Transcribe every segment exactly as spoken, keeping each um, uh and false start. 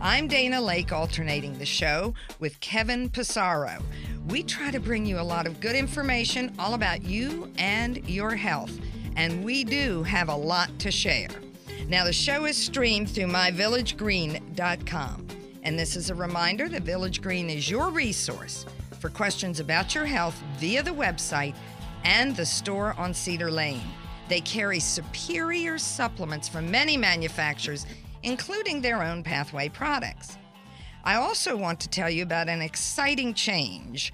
I'm Dana Laake, alternating the show with Kevin Pissarro. We try to bring you a lot of good information all about you and your health, and we do have a lot to share. Now, the show is streamed through my village green dot com, and this is a reminder that Village Green is your resource for questions about your health via the website and the store on Cedar Lane. They carry superior supplements from many manufacturers, including their own Pathway products. I also want to tell you about an exciting change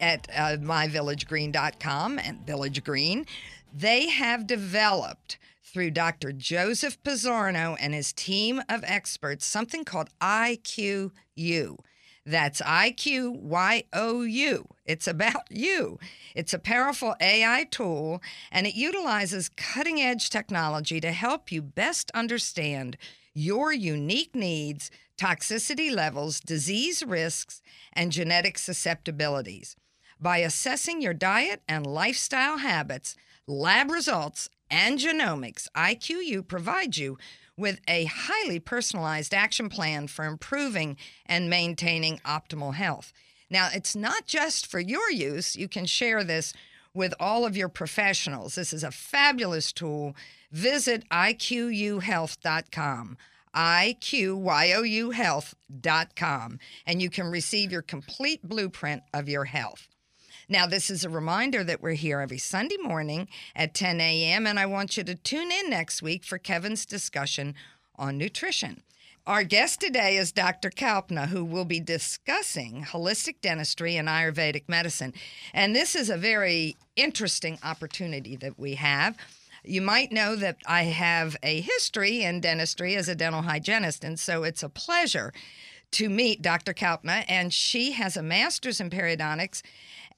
at uh, my village green dot com and Village Green. They have developed, through Doctor Joseph Pizzorno and his team of experts, something called I Q You. That's I Q Y O U. It's about you. It's a powerful A I tool, and it utilizes cutting-edge technology to help you best understand your unique needs, toxicity levels, disease risks, and genetic susceptibilities. By assessing your diet and lifestyle habits, lab results, and genomics, I Q You provides you with a highly personalized action plan for improving and maintaining optimal health. Now, it's not just for your use. You can share this with all of your professionals. This is a fabulous tool. Visit I Q you health dot com, I Q Y O U health dot com, and you can receive your complete blueprint of your health. Now, this is a reminder that we're here every Sunday morning at ten a m, and I want you to tune in next week for Kevin's discussion on nutrition. Our guest today is Doctor Kalpna, who will be discussing holistic dentistry and Ayurvedic medicine. And this is a very interesting opportunity that we have. You might know that I have a history in dentistry as a dental hygienist, and so it's a pleasure to meet Doctor Kalpna, and she has a master's in periodontics,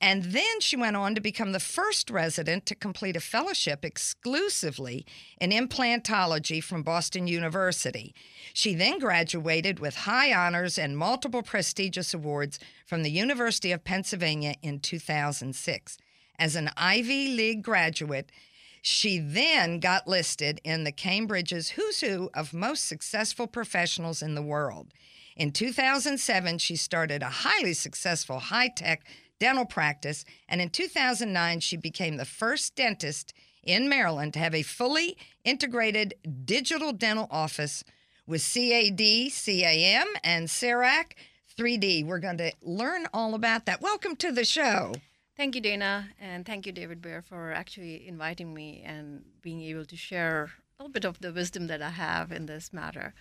and then she went on to become the first resident to complete a fellowship exclusively in implantology from Boston University. She then graduated with high honors and multiple prestigious awards from the University of Pennsylvania in two thousand six. As an Ivy League graduate, she then got listed in the Cambridge's Who's Who of Most Successful Professionals in the World. In two thousand seven, she started a highly successful high-tech dental practice, and in two thousand nine, she became the first dentist in Maryland to have a fully integrated digital dental office with C A D, C A M, and CERAC three D. We're going to learn all about that. Welcome to the show. Thank you, Dana, and thank you, David Bear, for actually inviting me and being able to share a little bit of the wisdom that I have in this matter.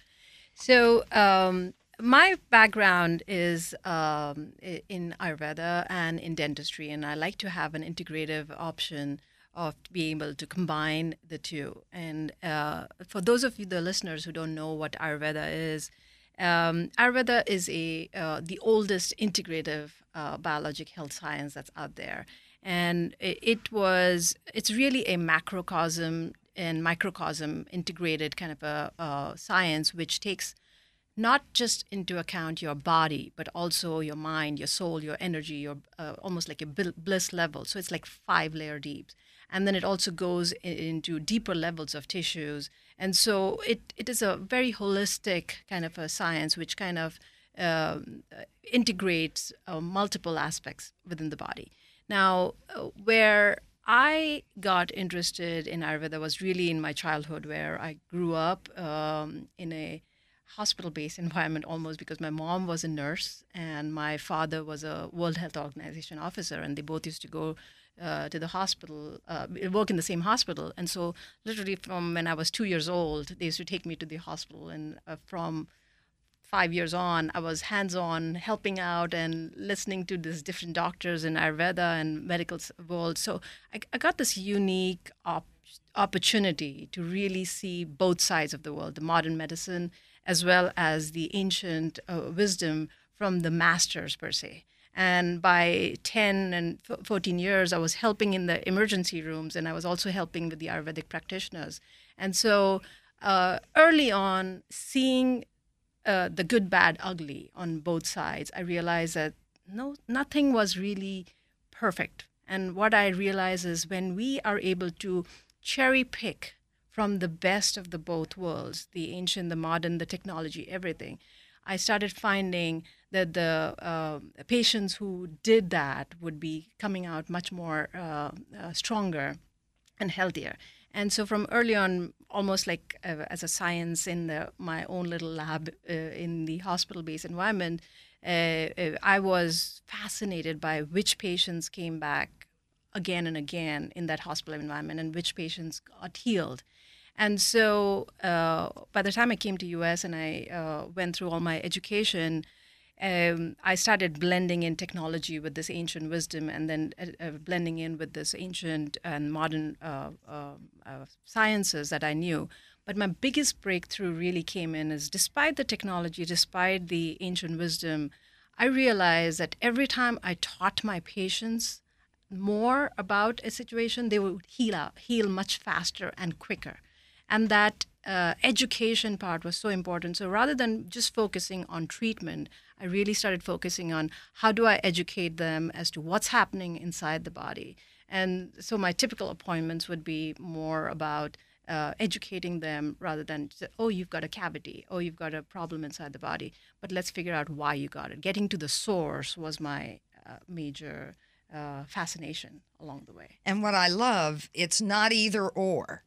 So um, my background is um, in Ayurveda and in dentistry, and I like to have an integrative option of being able to combine the two. And uh, for those of you, the listeners, who don't know what Ayurveda is, Um, Ayurveda is a uh, the oldest integrative uh, biologic health science that's out there, and it, it was it's really a macrocosm and microcosm integrated kind of a uh, science which takes not just into account your body but also your mind, your soul, your energy, your uh, almost like a bliss level. So it's like five layer deep, and then it also goes into deeper levels of tissues. And so it, it is a very holistic kind of a science which kind of uh, integrates uh, multiple aspects within the body. Now, where I got interested in Ayurveda was really in my childhood, where I grew up um, in a hospital-based environment almost, because my mom was a nurse and my father was a World Health Organization officer, and they both used to go Uh, to the hospital, uh, work in the same hospital. And so literally from when I was two years old, they used to take me to the hospital. And uh, from five years on, I was hands-on helping out and listening to these different doctors in Ayurveda and medical world. So I, I got this unique op opportunity to really see both sides of the world, the modern medicine as well as the ancient uh, wisdom from the masters per se. And by ten and fourteen years, I was helping in the emergency rooms, and I was also helping with the Ayurvedic practitioners. And so uh, early on, seeing uh, the good, bad, ugly on both sides, I realized that no, nothing was really perfect. And what I realized is when we are able to cherry pick from the best of the both worlds, the ancient, the modern, the technology, everything, I started finding that the uh, patients who did that would be coming out much more uh, uh, stronger and healthier. And so from early on, almost like uh, as a science in the, my own little lab uh, in the hospital-based environment, uh, I was fascinated by which patients came back again and again in that hospital environment and which patients got healed. And so uh, by the time I came to U S and I uh, went through all my education, um, I started blending in technology with this ancient wisdom and then uh, blending in with this ancient and modern uh, uh, uh, sciences that I knew. But my biggest breakthrough really came in is despite the technology, despite the ancient wisdom, I realized that every time I taught my patients more about a situation, they would heal out, heal much faster and quicker. And that uh, education part was so important. So rather than just focusing on treatment, I really started focusing on how do I educate them as to what's happening inside the body. And so my typical appointments would be more about uh, educating them rather than, oh, you've got a cavity, oh, you've got a problem inside the body, but let's figure out why you got it. Getting to the source was my uh, major uh, fascination along the way. And what I love, it's not either or.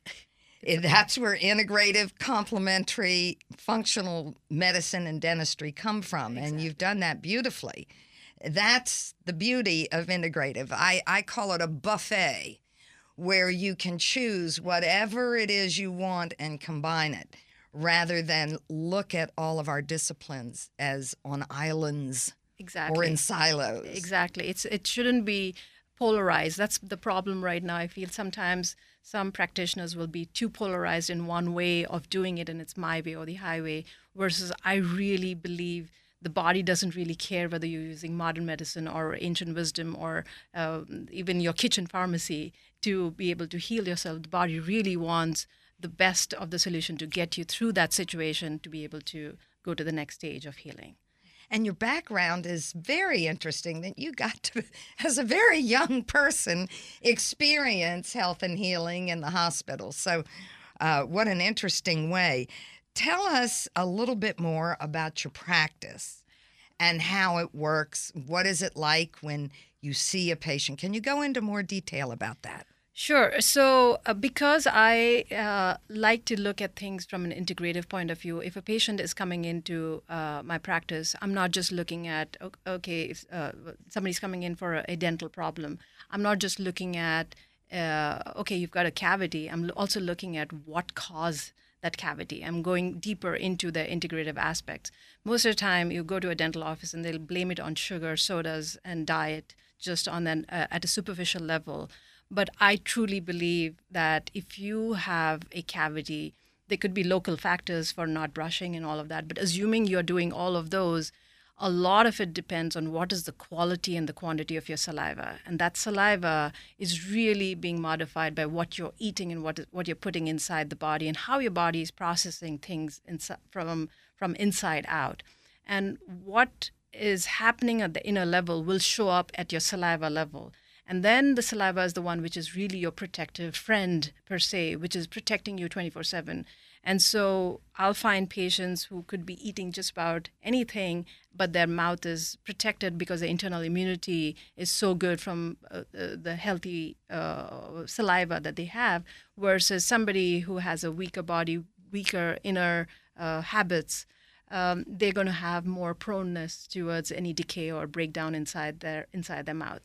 That's where integrative, complementary, functional medicine and dentistry come from, exactly. And you've done that beautifully. That's the beauty of integrative. I, I call it a buffet where you can choose whatever it is you want and combine it rather than look at all of our disciplines as on islands exactly. or in silos. Exactly. It's, it shouldn't be polarized. That's the problem right now. I feel sometimes some practitioners will be too polarized in one way of doing it, and it's my way or the highway, versus I really believe the body doesn't really care whether you're using modern medicine or ancient wisdom or uh, even your kitchen pharmacy to be able to heal yourself. The body really wants the best of the solution to get you through that situation to be able to go to the next stage of healing. And your background is very interesting that you got to, as a very young person, experience health and healing in the hospital. So uh, what an interesting way. Tell us a little bit more about your practice and how it works. What is it like when you see a patient? Can you go into more detail about that? Sure. So uh, because I uh, like to look at things from an integrative point of view, if a patient is coming into uh, my practice, I'm not just looking at, okay, if, uh, somebody's coming in for a, a dental problem. I'm not just looking at, uh, okay, you've got a cavity. I'm also looking at what caused that cavity. I'm going deeper into the integrative aspects. Most of the time, you go to a dental office and they'll blame it on sugar, sodas, and diet just on an, uh, at a superficial level. But I truly believe that if you have a cavity, there could be local factors for not brushing and all of that. But assuming you're doing all of those, a lot of it depends on what is the quality and the quantity of your saliva. And that saliva is really being modified by what you're eating and what what you're putting inside the body and how your body is processing things inside, from, from inside out. And what is happening at the inner level will show up at your saliva level. And then the saliva is the one which is really your protective friend, per se, which is protecting you twenty-four seven. And so I'll find patients who could be eating just about anything, but their mouth is protected because the internal immunity is so good from uh, the healthy uh, saliva that they have, versus somebody who has a weaker body, weaker inner uh, habits. Um, they're going to have more proneness towards any decay or breakdown inside their, inside their mouth.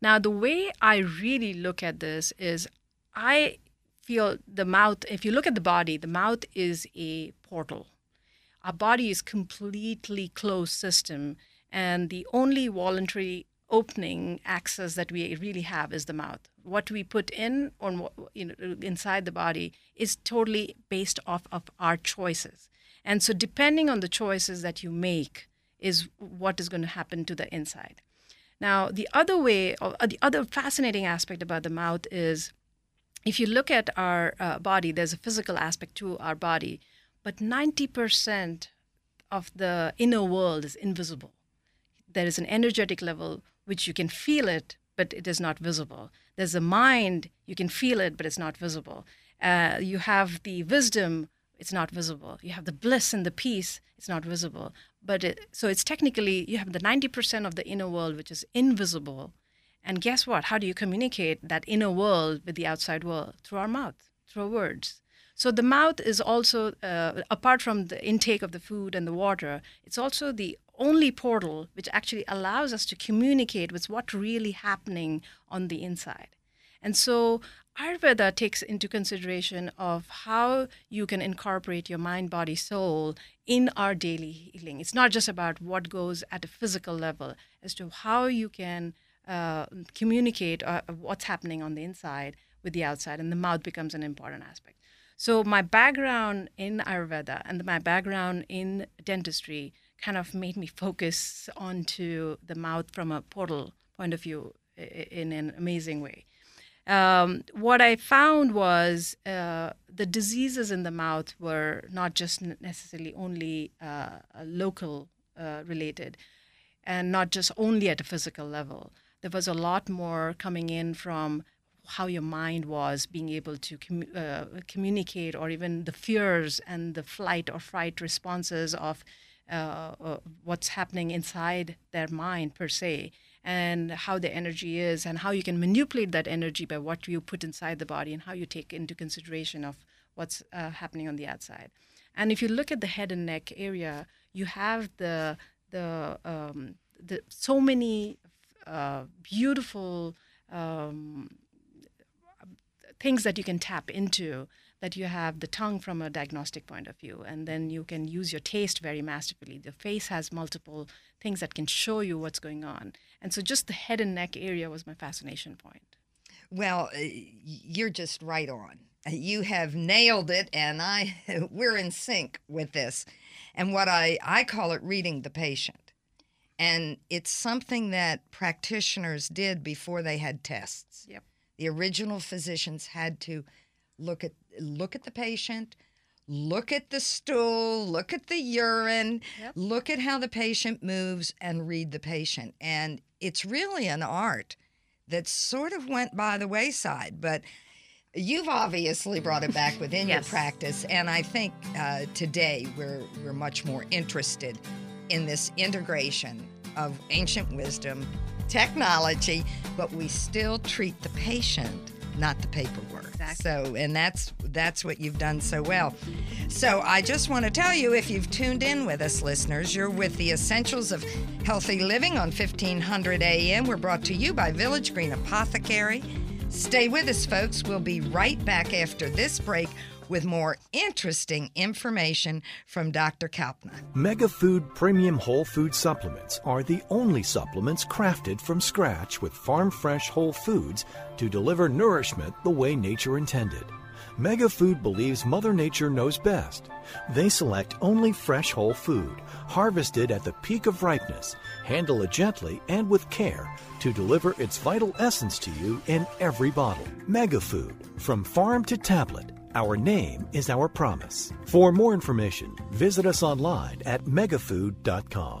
Now, the way I really look at this is I feel the mouth, if you look at the body, the mouth is a portal. Our body is completely closed system, and the only voluntary opening access that we really have is the mouth. What we put in or you know, inside the body is totally based off of our choices. And so depending on the choices that you make is what is going to happen to the inside. Now, the other way, or the other fascinating aspect about the mouth is if you look at our uh, body, there's a physical aspect to our body, but ninety percent of the inner world is invisible. There is an energetic level, which you can feel it, but it is not visible. There's a mind, you can feel it, but it's not visible. Uh, you have the wisdom, it's not visible. You have the bliss and the peace, it's not visible. But it, so it's technically, you have the ninety percent of the inner world, which is invisible. And guess what? How do you communicate that inner world with the outside world? Through our mouth, through words. So the mouth is also, uh, apart from the intake of the food and the water, it's also the only portal which actually allows us to communicate with what's really happening on the inside. And so Ayurveda takes into consideration of how you can incorporate your mind, body, soul in our daily healing. It's not just about what goes at a physical level, as to how you can uh, communicate uh, what's happening on the inside with the outside, and the mouth becomes an important aspect. So my background in Ayurveda and my background in dentistry kind of made me focus onto the mouth from a portal point of view in an amazing way. Um, what I found was uh, the diseases in the mouth were not just necessarily only uh, local uh, related and not just only at a physical level. There was a lot more coming in from how your mind was being able to com- uh, communicate, or even the fears and the flight or fright responses of Uh, uh, what's happening inside their mind per se, and how the energy is, and how you can manipulate that energy by what you put inside the body and how you take into consideration of what's uh, happening on the outside. And if you look at the head and neck area, you have the the, um, the so many uh, beautiful um, things that you can tap into. That you have the tongue from a diagnostic point of view, and then you can use your taste very masterfully. The face has multiple things that can show you what's going on. And so just the head and neck area was my fascination point. Well, you're just right on. You have nailed it, and I we're in sync with this. And what I, I call it reading the patient. And it's something that practitioners did before they had tests. Yep. The original physicians had to Look at look at the patient, look at the stool, look at the urine, yep. Look at how the patient moves, and read the patient. And it's really an art that sort of went by the wayside. But you've obviously brought it back within yes. your practice, and I think uh, today we're we're much more interested in this integration of ancient wisdom, technology, but we still treat the patient, not the paperwork. Exactly. So, and that's that's what you've done so well. So I just want to tell you, if you've tuned in with us, listeners, you're with the Essentials of Healthy Living on fifteen hundred A M. We're brought to you by Village Green Apothecary. Stay with us, folks. We'll be right back after this break with more interesting information from Doctor Kalpna. MegaFood Premium Whole Food Supplements are the only supplements crafted from scratch with farm-fresh whole foods to deliver nourishment the way nature intended. MegaFood believes Mother Nature knows best. They select only fresh whole food, harvested at the peak of ripeness, handle it gently and with care to deliver its vital essence to you in every bottle. MegaFood, from farm to tablet. Our name is our promise. For more information, visit us online at megafood dot com.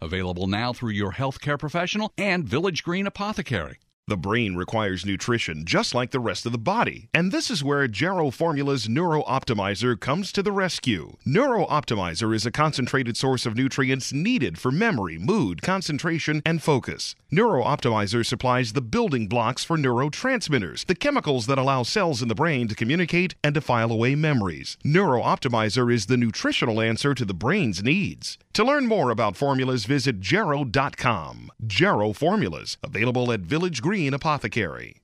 Available now through your healthcare professional and Village Green Apothecary. The brain requires nutrition just like the rest of the body, and this is where Gero Formulas NeuroOptimizer comes to the rescue. NeuroOptimizer is a concentrated source of nutrients needed for memory, mood, concentration, and focus. NeuroOptimizer supplies the building blocks for neurotransmitters, the chemicals that allow cells in the brain to communicate and to file away memories. NeuroOptimizer is the nutritional answer to the brain's needs. To learn more about formulas, visit Gero dot com. Gero Formulas, available at Village Green Apothecary.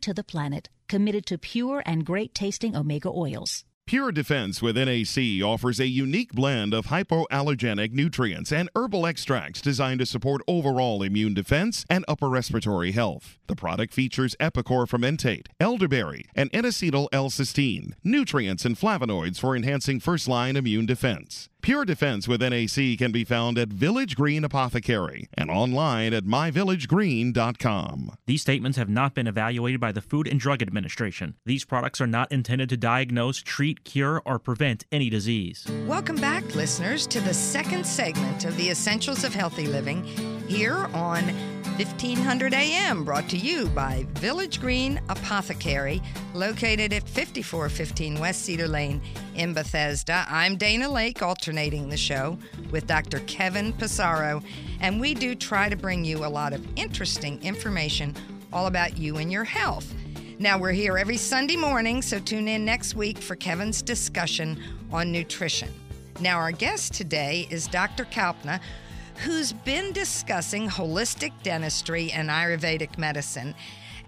to the planet, committed to pure and great-tasting omega oils. Pure Defense with N A C offers a unique blend of hypoallergenic nutrients and herbal extracts designed to support overall immune defense and upper respiratory health. The product features Epicor fermentate, elderberry, and N-acetyl L-cysteine, nutrients and flavonoids for enhancing first-line immune defense. Pure Defense with N A C can be found at Village Green Apothecary and online at my village green dot com. These statements have not been evaluated by the Food and Drug Administration. These products are not intended to diagnose, treat, cure, or prevent any disease. Welcome back, listeners, to the second segment of the Essentials of Healthy Living here on fifteen hundred A M, brought to you by Village Green Apothecary, located at fifty-four fifteen West Cedar Lane in Bethesda. I'm Dana Laake, alternating the show with Doctor Kevin Pissarro, and we do try to bring you a lot of interesting information all about you and your health. Now, we're here every Sunday morning, so tune in next week for Kevin's discussion on nutrition. Now, our guest today is Doctor Kalpna, who's been discussing holistic dentistry and Ayurvedic medicine.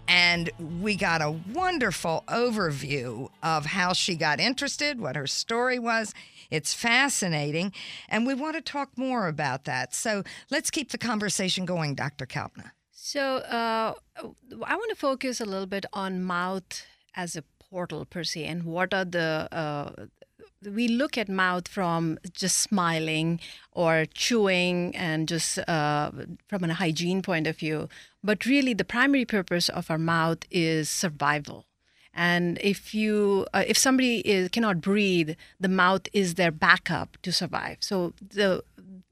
And we got a wonderful overview of how she got interested, what her story was. It's fascinating, and we want to talk more about that. So let's keep the conversation going, Doctor Kalpna. So uh, I want to focus a little bit on mouth as a portal, per se, and what are the... Uh, we look at mouth from just smiling or chewing and just uh, from a hygiene point of view. But really, the primary purpose of our mouth is survival. And if you, uh, if somebody is, cannot breathe, the mouth is their backup to survive. So the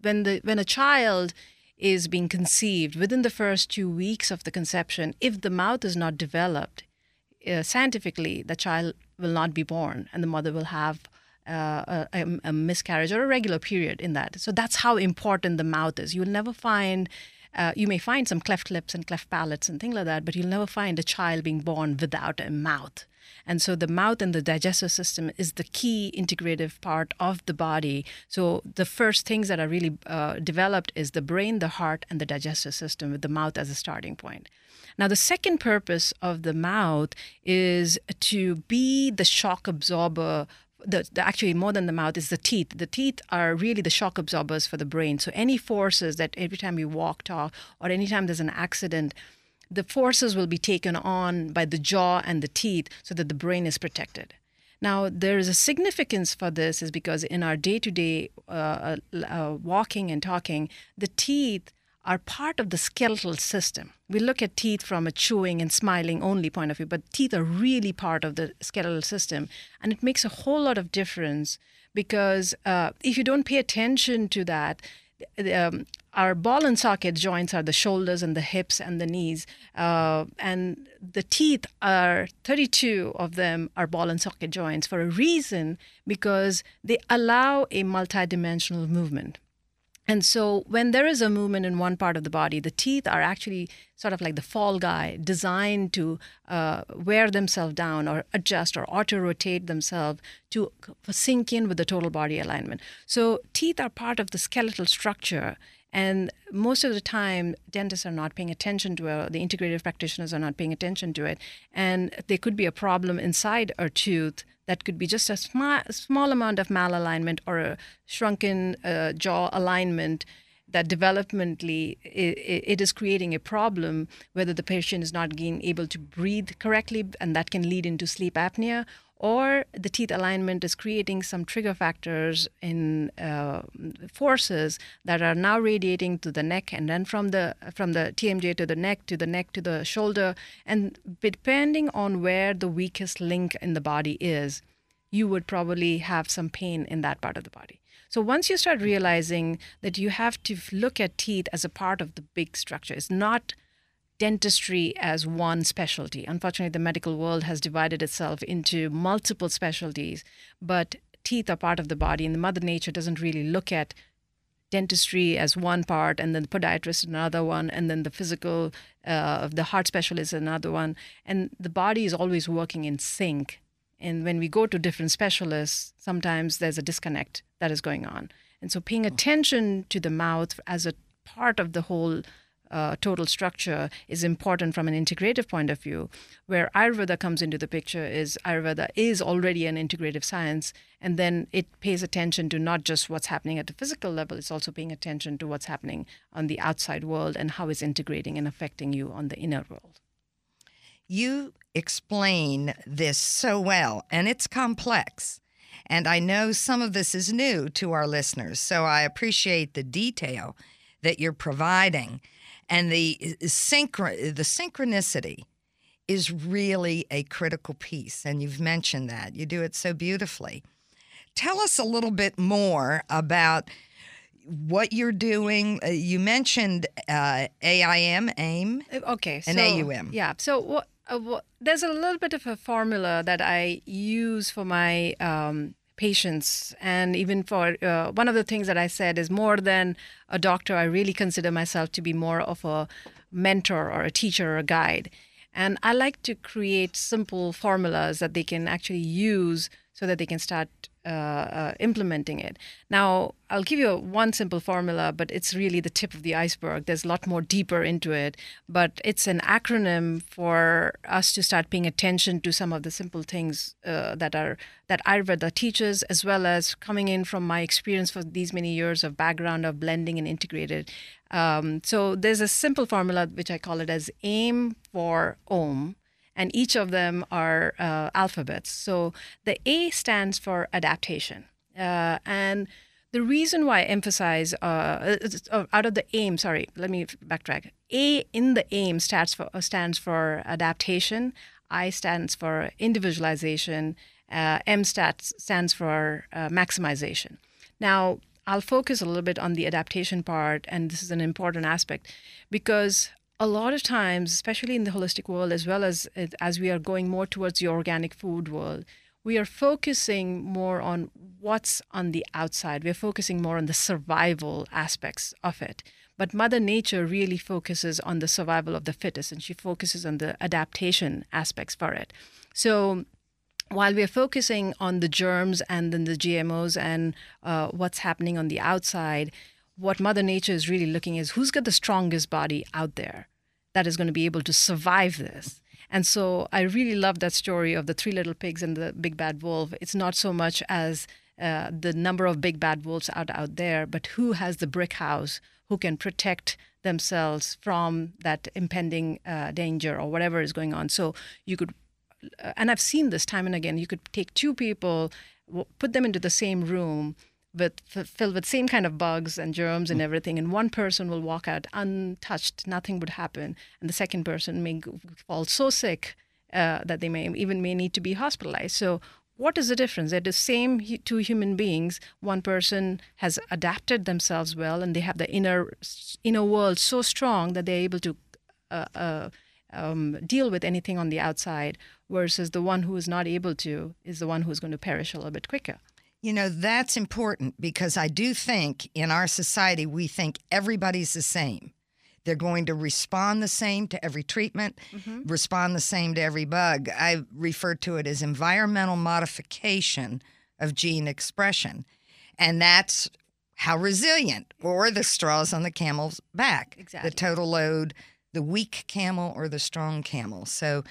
when the when a child is being conceived, within the first two weeks of the conception, if the mouth is not developed uh, scientifically, the child will not be born, and the mother will have Uh, a, a miscarriage or a regular period in that. So that's how important the mouth is. You'll never find, uh, you may find some cleft lips and cleft palates and things like that, but you'll never find a child being born without a mouth. And so the mouth and the digestive system is the key integrative part of the body. So the first things that are really uh, developed is the brain, the heart, and the digestive system, with the mouth as a starting point. Now, the second purpose of the mouth is to be the shock absorber. The, the, actually, more than the mouth, is the teeth. The teeth are really the shock absorbers for the brain. So any forces that every time you walk, talk, or any time there's an accident, the forces will be taken on by the jaw and the teeth so that the brain is protected. Now, there is a significance for this is because in our day-to-day uh, uh, walking and talking, the teeth are part of the skeletal system. We look at teeth from a chewing and smiling only point of view, but teeth are really part of the skeletal system. And it makes a whole lot of difference because uh, if you don't pay attention to that, um, our ball and socket joints are the shoulders and the hips and the knees. Uh, and the teeth are, thirty-two of them are ball and socket joints for a reason, because they allow a multidimensional movement. And so when there is a movement in one part of the body, the teeth are actually sort of like the fall guy, designed to uh, wear themselves down or adjust or auto-rotate themselves to sink in with the total body alignment. So teeth are part of the skeletal structure. And most of the time, dentists are not paying attention to it. The integrative practitioners are not paying attention to it. And there could be a problem inside a tooth that could be just a sm- small amount of malalignment or a shrunken uh, jaw alignment that developmentally it, it is creating a problem, whether the patient is not being able to breathe correctly, and that can lead into sleep apnea, or the teeth alignment is creating some trigger factors in uh, forces that are now radiating to the neck, and then from the from the T M J to the neck, to the neck, to the shoulder. And depending on where the weakest link in the body is, you would probably have some pain in that part of the body. So once you start realizing that you have to look at teeth as a part of the big structure, it's not dentistry as one specialty. Unfortunately, the medical world has divided itself into multiple specialties, but teeth are part of the body, and the Mother Nature doesn't really look at dentistry as one part, and then the podiatrist another one, and then the physical, uh, the heart specialist another one. And the body is always working in sync. And when we go to different specialists, sometimes there's a disconnect that is going on. And so paying attention to the mouth as a part of the whole uh, total structure is important from an integrative point of view. Where Ayurveda comes into the picture is Ayurveda is already an integrative science, and then it pays attention to not just what's happening at the physical level, it's also paying attention to what's happening on the outside world and how it's integrating and affecting you on the inner world. You explain this so well, and it's complex. And I know some of this is new to our listeners, so I appreciate the detail that you're providing. And the synchro- the synchronicity is really a critical piece, and you've mentioned that. You do it so beautifully. Tell us a little bit more about what you're doing. You mentioned uh, A I M, AIM, okay, so, and A U M. Yeah, so what... Uh, well, there's a little bit of a formula that I use for my um, patients, and even for uh, one of the things that I said is, more than a doctor, I really consider myself to be more of a mentor or a teacher or a guide. And I like to create simple formulas that they can actually use so that they can start uh, uh, implementing it. Now, I'll give you one simple formula, but it's really the tip of the iceberg. There's a lot more deeper into it, but it's an acronym for us to start paying attention to some of the simple things uh, that are that Ayurveda teaches, as well as coming in from my experience for these many years of background of blending and integrated. Um, so there's a simple formula, which I call it as AIM for OM, and each of them are uh, alphabets. So the A stands for adaptation. Uh, and the reason why I emphasize, uh, out of the AIM, sorry, let me backtrack. A in the AIM stands for, stands for adaptation. I stands for individualization. Uh, M stands, stands for uh, maximization. Now, I'll focus a little bit on the adaptation part, and this is an important aspect, because a lot of times, especially in the holistic world, as well as as we are going more towards the organic food world, we are focusing more on what's on the outside. We're focusing more on the survival aspects of it. But Mother Nature really focuses on the survival of the fittest, and she focuses on the adaptation aspects for it. So while we're focusing on the germs and then the G M Os and uh, what's happening on the outside, what Mother Nature is really looking is who's got the strongest body out there that is going to be able to survive this. And so I really love that story of the three little pigs and the big bad wolf. It's not so much as uh, the number of big bad wolves out, out there, but who has the brick house, who can protect themselves from that impending uh, danger or whatever is going on. So you could, and I've seen this time and again, you could take two people, put them into the same room, With, filled with same kind of bugs and germs and everything, and one person will walk out untouched, nothing would happen, and the second person may fall so sick uh, that they may even may need to be hospitalized. So what is the difference? They're the same two human beings. One person has adapted themselves well, and they have the inner inner world so strong that they're able to uh, uh, um, deal with anything on the outside, versus the one who is not able to is the one who's going to perish a little bit quicker. You know, that's important, because I do think in our society, we think everybody's the same. They're going to respond the same to every treatment, mm-hmm. respond the same to every bug. I refer to it as environmental modification of gene expression. And that's how resilient, or the straws on the camel's back, exactly. The total load, the weak camel or the strong camel. So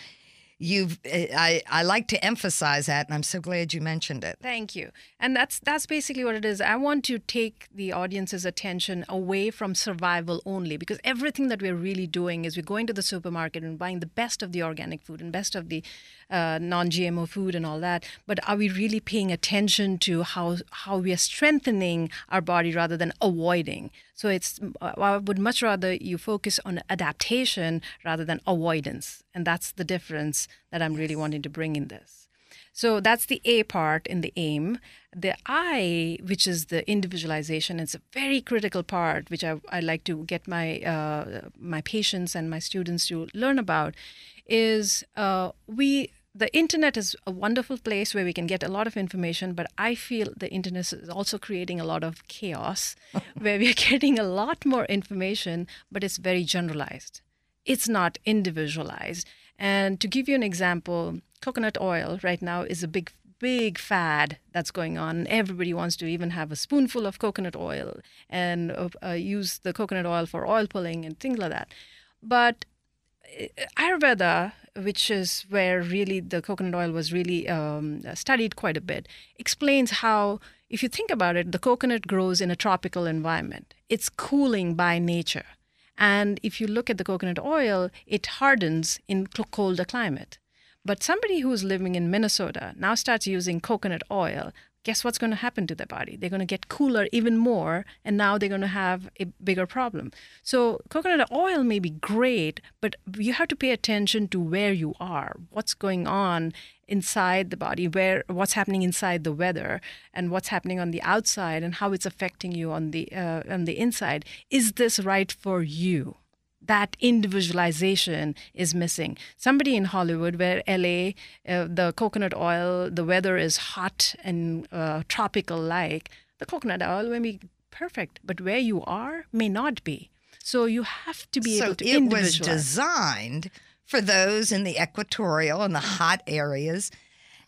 you've I, I like to emphasize that, and I'm so glad you mentioned it. Thank you. And that's that's basically what it is. I want to take the audience's attention away from survival only, because everything that we're really doing is we're going to the supermarket and buying the best of the organic food and best of the uh, non-G M O food and all that. But are we really paying attention to how how we are strengthening our body rather than avoiding? So it's I would much rather you focus on adaptation rather than avoidance. And that's the difference that I'm really wanting to bring in this. So that's the A part in the aim. The I, which is the individualization, it's a very critical part, which I, I like to get my uh, my patients and my students to learn about, is uh, we the internet is a wonderful place where we can get a lot of information, but I feel the internet is also creating a lot of chaos where we're getting a lot more information, but it's very generalized. It's not individualized. And to give you an example, coconut oil right now is a big, big fad that's going on. Everybody wants to even have a spoonful of coconut oil and uh, use the coconut oil for oil pulling and things like that. But Ayurveda, which is where really the coconut oil was really um, studied quite a bit, explains how, if you think about it, the coconut grows in a tropical environment. It's cooling by nature. And if you look at the coconut oil, it hardens in colder climate. But somebody who's living in Minnesota now starts using coconut oil, guess what's going to happen to their body? They're going to get cooler even more, and now they're going to have a bigger problem. So coconut oil may be great, but you have to pay attention to where you are, what's going on inside the body, where what's happening inside the weather, and what's happening on the outside, and how it's affecting you on the uh, on the inside. Is this right for you? That individualization is missing. Somebody in Hollywood, where L A, uh, the coconut oil, the weather is hot and uh, tropical-like, the coconut oil may be perfect, but where you are may not be. So you have to be able to individualize. So it was designed for those in the equatorial and the hot areas,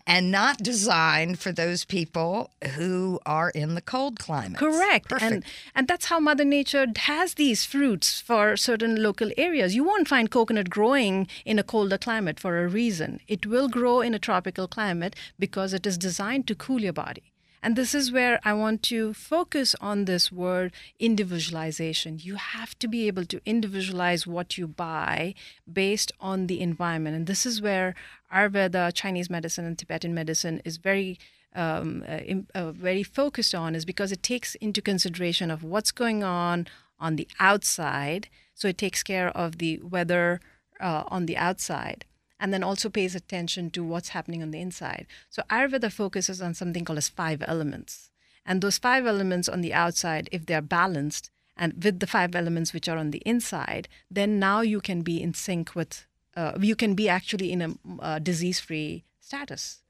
and not designed for those people who are in the cold climate. Correct. Perfect. And and that's how Mother Nature has these fruits for certain local areas. You won't find coconut growing in a colder climate for a reason. It will grow in a tropical climate because it is designed to cool your body. And this is where I want to focus on this word individualization. You have to be able to individualize what you buy based on the environment. And this is where Ayurveda, Chinese medicine, and Tibetan medicine is very um, uh, uh, very focused on, is because it takes into consideration of what's going on on the outside. So it takes care of the weather uh, on the outside, and then also pays attention to what's happening on the inside. So Ayurveda focuses on something called as five elements. And those five elements on the outside, if they're balanced, and with the five elements which are on the inside, then now you can be in sync with, uh, you can be actually in a uh, disease-free status.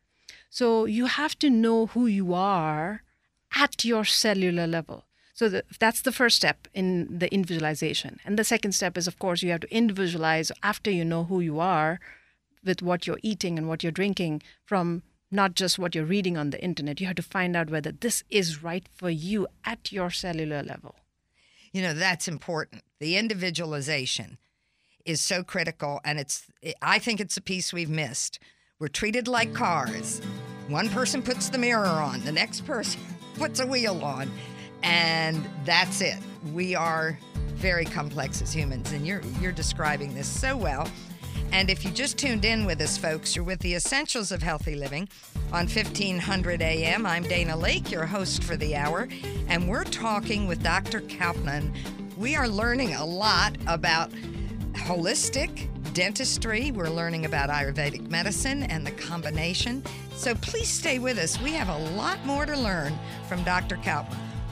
So you have to know who you are at your cellular level. So the, that's the first step in the individualization. And the second step is, of course, you have to individualize after you know who you are, with what you're eating and what you're drinking, from not just what you're reading on the internet. You have to find out whether this is right for you at your cellular level. You know, that's important. The individualization is so critical, and it's I think it's a piece we've missed. We're treated like cars. One person puts the mirror on, the next person puts a wheel on, and that's it. We are very complex as humans, and you're you're describing this so well. And if you just tuned in with us, folks, you're with the Essentials of Healthy Living on fifteen hundred A M. I'm Dana Laake, your host for the hour, and we're talking with Doctor Kalpna. We are learning a lot about holistic dentistry. We're learning about Ayurvedic medicine and the combination. So please stay with us. We have a lot more to learn from Doctor Kalpna.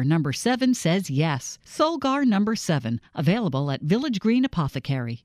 number seven says yes. Solgar number seven, available at Village Green Apothecary.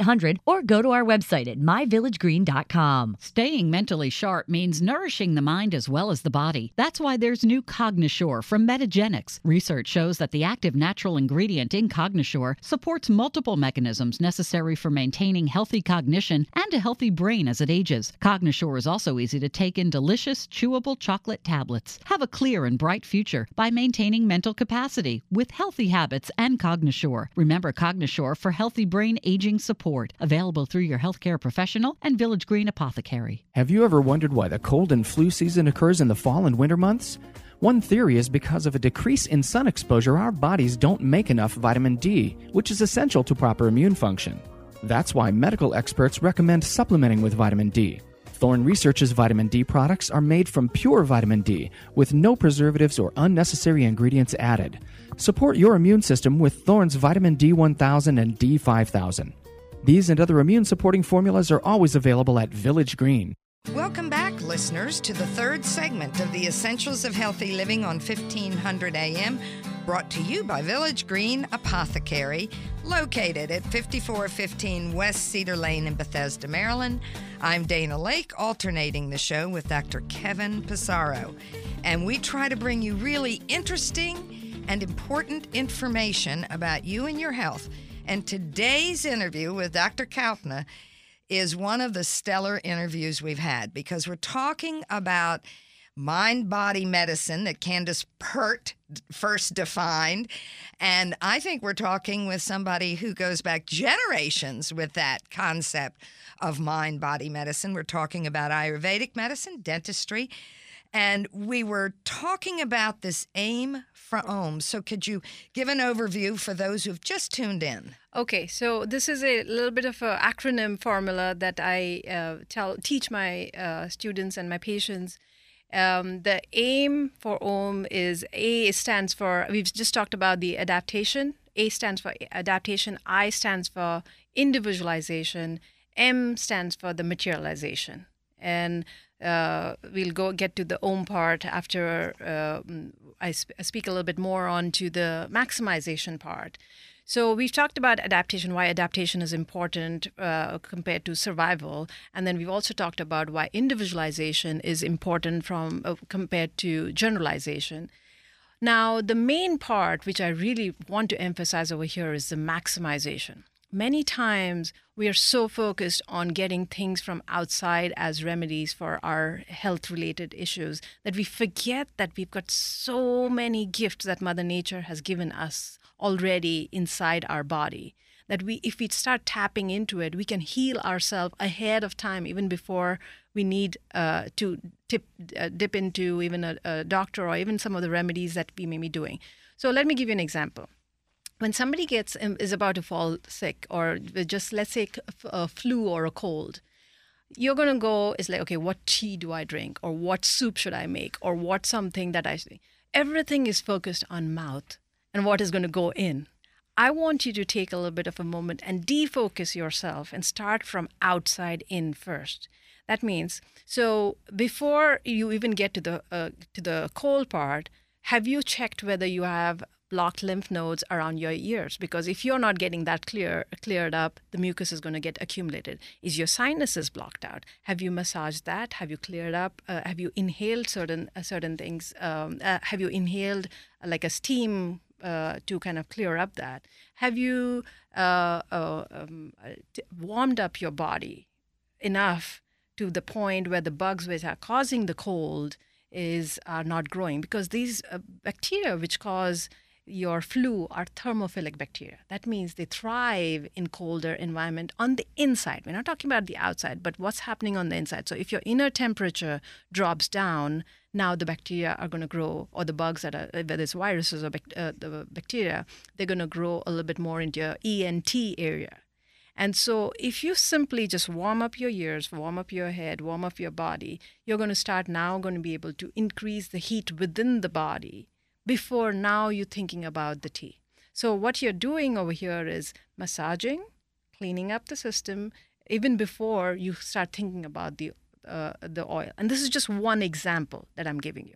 hundred or go to our website at my village green dot com. Staying mentally sharp means nourishing the mind as well as the body. That's why there's new Cognisure from Metagenics. Research shows that the active natural ingredient in Cognisure supports multiple mechanisms necessary for maintaining healthy cognition and a healthy brain as it ages. Cognisure is also easy to take in delicious, chewable chocolate tablets. Have a clear and bright future by maintaining mental capacity with healthy habits and Cognisure. Remember Cognisure for healthy brain aging support. Available through your healthcare professional and Village Green Apothecary. Have you ever wondered why the cold and flu season occurs in the fall and winter months? One theory is because of a decrease in sun exposure, our bodies don't make enough vitamin D, which is essential to proper immune function. That's why medical experts recommend supplementing with vitamin D. Thorne Research's vitamin D products are made from pure vitamin D, with no preservatives or unnecessary ingredients added. Support your immune system with Thorne's vitamin D one thousand and D five thousand. These and other immune-supporting formulas are always available at Village Green. Welcome back, listeners, to the third segment of the Essentials of Healthy Living on fifteen hundred A M, brought to you by Village Green Apothecary, located at fifty-four fifteen West Cedar Lane in Bethesda, Maryland. I'm Dana Laake, alternating the show with Doctor Kevin Pissarro. And we try to bring you really interesting and important information about you and your health. And today's interview with Doctor Kalpna is one of the stellar interviews we've had, because we're talking about mind-body medicine that Candace Pert first defined. And I think we're talking with somebody who goes back generations with that concept of mind-body medicine. We're talking about Ayurvedic medicine, dentistry. And we were talking about this aim for home. So could you give an overview for those who've just tuned in? Okay, so this is a little bit of an acronym formula that I uh, tell teach my uh, students and my patients. Um, the aim for home is A stands for, we've just talked about the adaptation. A stands for adaptation. I stands for individualization. M stands for the materialization. And Uh, we'll go get to the O M part after uh, I, sp- I speak a little bit more on to the maximization part. So we've talked about adaptation, why adaptation is important uh, compared to survival. And then we've also talked about why individualization is important from uh, compared to generalization. Now, the main part, which I really want to emphasize over here, is the maximization. Many times we are so focused on getting things from outside as remedies for our health-related issues that we forget that we've got so many gifts that Mother Nature has given us already inside our body, that we, if we start tapping into it, we can heal ourselves ahead of time, even before we need uh, to tip, uh, dip into even a, a doctor or even some of the remedies that we may be doing. So let me give you an example. When somebody gets is about to fall sick, or just let's say a flu or a cold, you're going to go, it's like, okay, what tea do I drink? Or what soup should I make? Or what something that I should make? Everything is focused on mouth and what is going to go in. I want you to take a little bit of a moment and defocus yourself and start from outside in first. That means, so before you even get to the uh, to the cold part, have you checked whether you have blocked lymph nodes around your ears? Because if you're not getting that clear cleared up, the mucus is going to get accumulated. Is your sinuses blocked out? Have you massaged that? Have you cleared up? Uh, have you inhaled certain uh, certain things? Um, uh, have you inhaled uh, like a steam uh, to kind of clear up that. Have you uh, uh, um, t- warmed up your body enough to the point where the bugs which are causing the cold is are not growing? Because these uh, bacteria which cause your flu are thermophilic bacteria. That means they thrive in colder environment on the inside. We're not talking about the outside, but what's happening on the inside. So if your inner temperature drops down, now the bacteria are going to grow, or the bugs that are, whether it's viruses or bac- uh, the bacteria, they're going to grow a little bit more into your E N T area. And so if you simply just warm up your ears, warm up your head, warm up your body, you're going to start now going to be able to increase the heat within the body before now you're thinking about the tea. So what you're doing over here is massaging, cleaning up the system, even before you start thinking about the uh, the oil. And this is just one example that I'm giving you.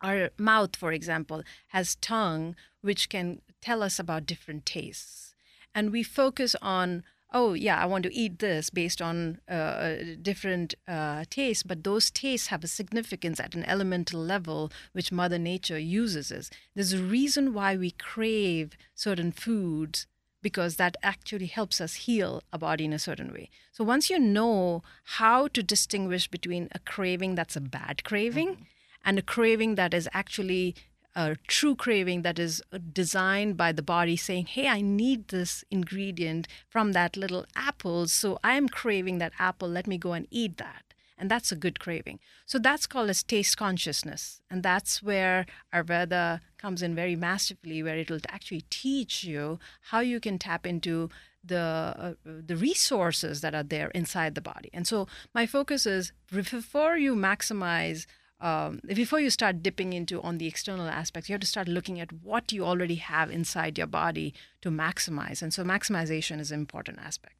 Our mouth, for example, has tongue, which can tell us about different tastes. And we focus on, oh, yeah, I want to eat this based on uh, different uh, tastes, but those tastes have a significance at an elemental level, which Mother Nature uses us. There's a reason why we crave certain foods, because that actually helps us heal our body in a certain way. So once you know how to distinguish between a craving that's a bad craving mm-hmm. and a craving that is actually a true craving that is designed by the body saying, hey, I need this ingredient from that little apple, so I'm craving that apple, let me go and eat that. And that's a good craving. So that's called as taste consciousness. And that's where Ayurveda comes in very masterfully, where it'll actually teach you how you can tap into the uh, the resources that are there inside the body. And so my focus is, before you maximize Um, before you start dipping into on the external aspects, you have to start looking at what you already have inside your body to maximize. And so maximization is an important aspect.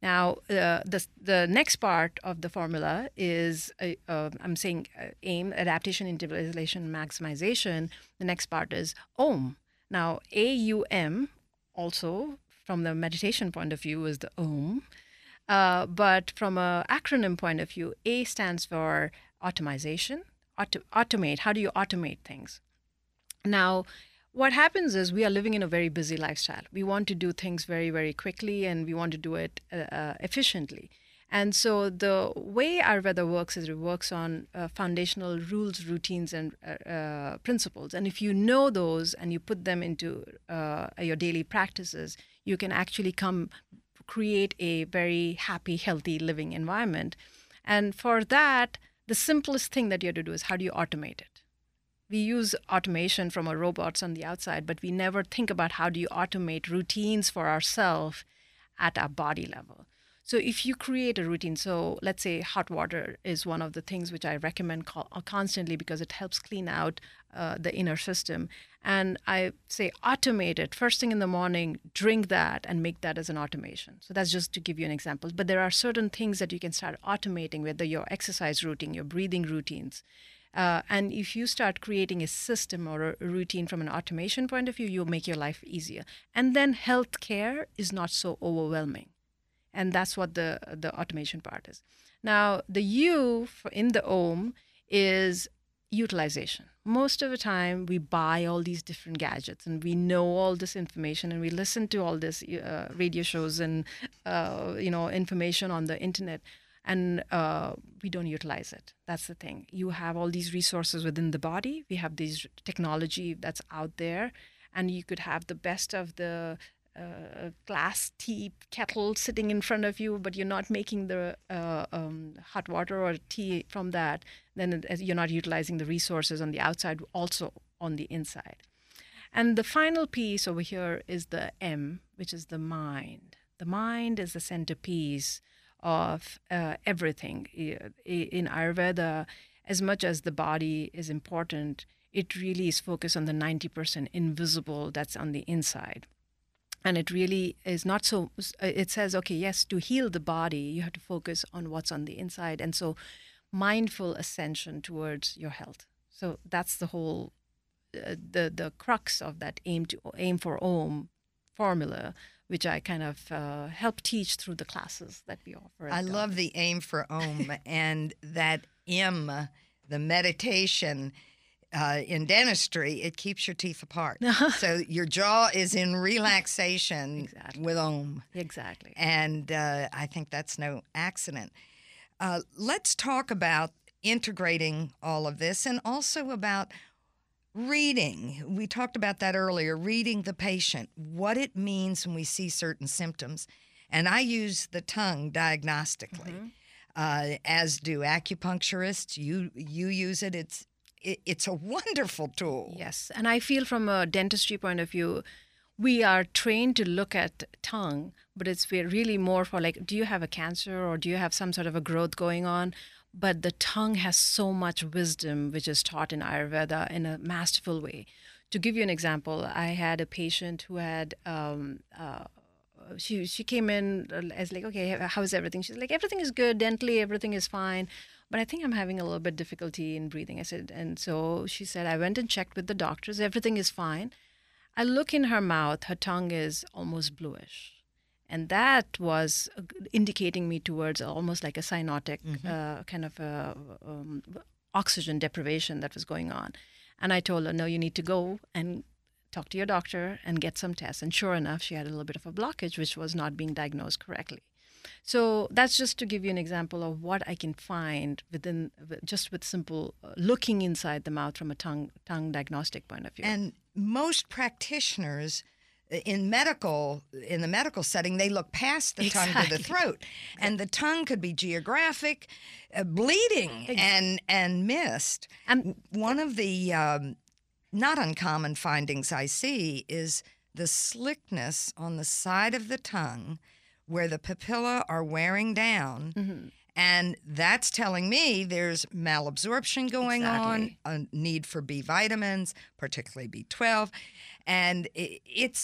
Now, uh, the, the next part of the formula is, uh, uh, I'm saying uh, aim, adaptation, individualization, maximization. The next part is Om. Now, A U M, also from the meditation point of view, is the Om. Uh, but from an acronym point of view, A stands for Optimization, auto, automate. How do you automate things? Now, what happens is we are living in a very busy lifestyle. We want to do things very, very quickly, and we want to do it uh, efficiently. And so the way Ayurveda works is it works on uh, foundational rules, routines, and uh, uh, principles. And if you know those and you put them into uh, your daily practices, you can actually come create a very happy, healthy living environment. And for that, the simplest thing that you have to do is, how do you automate it? We use automation from our robots on the outside, but we never think about how do you automate routines for ourselves at our body level. So if you create a routine, so let's say hot water is one of the things which I recommend constantly because it helps clean out uh, the inner system. And I say automate it. First thing in the morning, drink that and make that as an automation. So that's just to give you an example. But there are certain things that you can start automating, whether your exercise routine, your breathing routines. Uh, and if you start creating a system or a routine from an automation point of view, you'll make your life easier. And then healthcare is not so overwhelming. And that's what the the automation part is. Now, the U for in the Om is utilization. Most of the time, we buy all these different gadgets, and we know all this information, and we listen to all this uh, radio shows and uh, you know information on the internet, and uh, we don't utilize it. That's the thing. You have all these resources within the body. We have these technology that's out there, and you could have the best of the Uh, glass tea kettle sitting in front of you, but you're not making the uh, um, hot water or tea from that, then you're not utilizing the resources on the outside, also on the inside. And the final piece over here is the M, which is the mind. The mind is the centerpiece of uh, everything. In Ayurveda, as much as the body is important, it really is focused on the ninety percent invisible that's on the inside. And it really is not so, it says, okay, yes, to heal the body, you have to focus on what's on the inside. And so mindful ascension towards your health. So that's the whole, uh, the the crux of that aim to aim for Om formula, which I kind of uh, help teach through the classes that we offer. I love the aim for Om and that M, the meditation uh, in dentistry, it keeps your teeth apart. So your jaw is in relaxation exactly. with Om. Exactly. And uh, I think that's no accident. Uh, let's talk about integrating all of this and also about reading. We talked about that earlier, reading the patient, what it means when we see certain symptoms. And I use the tongue diagnostically, mm-hmm. uh, as do acupuncturists. You you use it. It's it, it's a wonderful tool. Yes, and I feel from a dentistry point of view, we are trained to look at tongue, but it's we're really more for like, do you have a cancer or do you have some sort of a growth going on? But the tongue has so much wisdom, which is taught in Ayurveda in a masterful way. To give you an example, I had a patient who had... Um, uh, She she came in as like, okay, how's everything? She's like, everything is good. Dentally, everything is fine. But I think I'm having a little bit difficulty in breathing. I said, and so she said, I went and checked with the doctors. Everything is fine. I look in her mouth. Her tongue is almost bluish. And that was indicating me towards almost like a cyanotic mm-hmm. uh, kind of a, um, oxygen deprivation that was going on. And I told her, no, you need to go and talk to your doctor and get some tests. And sure enough, she had a little bit of a blockage, which was not being diagnosed correctly. So that's just to give you an example of what I can find within just with simple looking inside the mouth from a tongue tongue diagnostic point of view. And most practitioners in medical in the medical setting, they look past the exactly. tongue to the throat, and the tongue could be geographic, uh, bleeding, exactly. and and missed. And one of the um, not uncommon findings I see is the slickness on the side of the tongue where the papilla are wearing down. Mm-hmm. And that's telling me there's malabsorption going exactly. on, a need for B vitamins, particularly B twelve. And it's...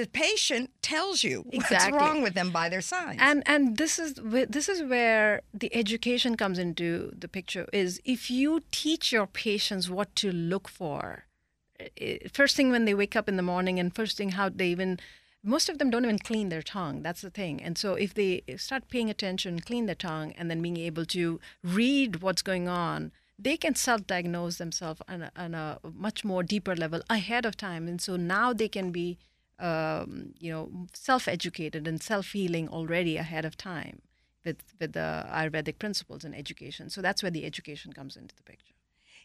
the patient tells you exactly. what's wrong with them by their signs. And and this is this is where the education comes into the picture, is if you teach your patients what to look for, first thing when they wake up in the morning and first thing how they even, most of them don't even clean their tongue. That's the thing. And so if they start paying attention, clean their tongue, and then being able to read what's going on, they can self-diagnose themselves on a, on a much more deeper level ahead of time. And so now they can be Um, you know, self-educated and self-healing already ahead of time with, with the Ayurvedic principles and education. So that's where the education comes into the picture.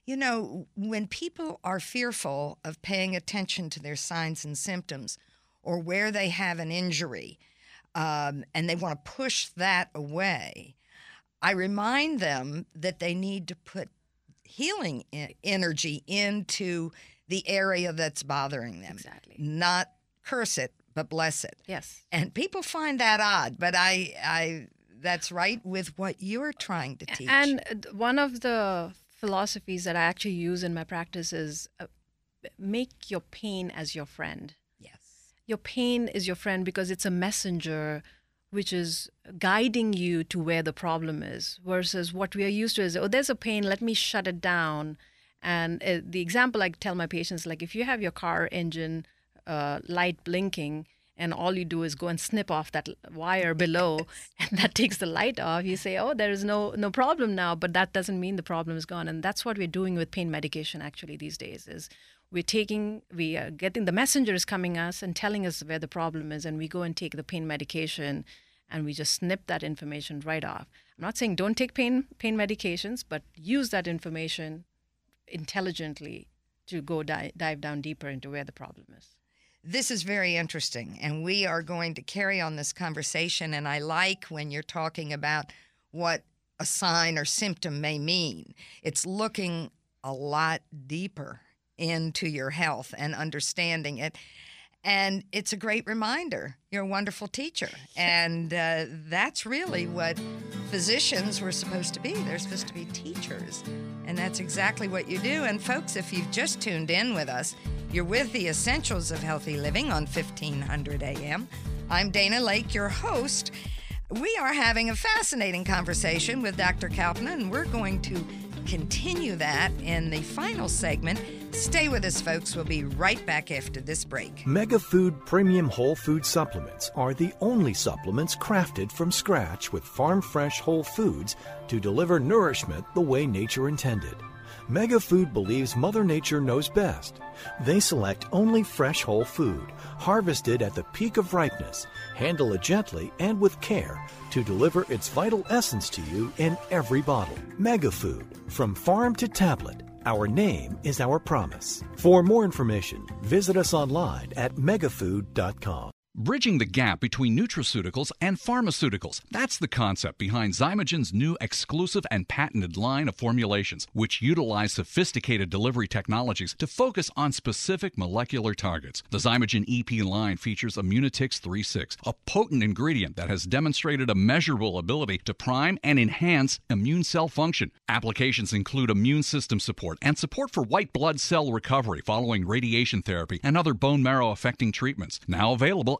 You know, when people are fearful of paying attention to their signs and symptoms or where they have an injury, um, and they want to push that away, I remind them that they need to put healing e- energy into the area that's bothering them. Exactly. Not curse it, but bless it. Yes. And people find that odd, but I, I, that's right with what you're trying to teach. And one of the philosophies that I actually use in my practice is uh, make your pain as your friend. Yes. Your pain is your friend because it's a messenger which is guiding you to where the problem is, versus what we are used to is, oh, there's a pain, let me shut it down. And uh, the example I tell my patients, like if you have your car engine Uh, light blinking and all you do is go and snip off that wire below yes. and that takes the light off, you say, oh, there is no no problem now, but that doesn't mean the problem is gone. And that's what we're doing with pain medication actually these days, is we're taking we are getting the messengers coming us and telling us where the problem is, and we go and take the pain medication and we just snip that information right off. I'm not saying don't take pain pain medications, but use that information intelligently to go di- dive down deeper into where the problem is. This is very interesting, and we are going to carry on this conversation, and I like when you're talking about what a sign or symptom may mean. It's looking a lot deeper into your health and understanding it, and it's a great reminder. You're a wonderful teacher, and uh, that's really what physicians were supposed to be. They're supposed to be teachers, and that's exactly what you do. And folks, if you've just tuned in with us, you're with the Essentials of Healthy Living on fifteen hundred A M. I'm Dana Laake, your host. We are having a fascinating conversation with Doctor Kalpna, and we're going to continue that in the final segment. Stay with us, folks. We'll be right back after this break. MegaFood Premium Whole Food Supplements are the only supplements crafted from scratch with farm-fresh whole foods to deliver nourishment the way nature intended. MegaFood believes Mother Nature knows best. They select only fresh whole food, harvested at the peak of ripeness, handle it gently and with care to deliver its vital essence to you in every bottle. MegaFood, from farm to tablet. Our name is our promise. For more information, visit us online at megafood dot com. Bridging the gap between nutraceuticals and pharmaceuticals. That's the concept behind Xymogen's new exclusive and patented line of formulations, which utilize sophisticated delivery technologies to focus on specific molecular targets. The Xymogen E P line features Immunotix three six, a potent ingredient that has demonstrated a measurable ability to prime and enhance immune cell function. Applications include immune system support and support for white blood cell recovery following radiation therapy and other bone marrow-affecting treatments. Now available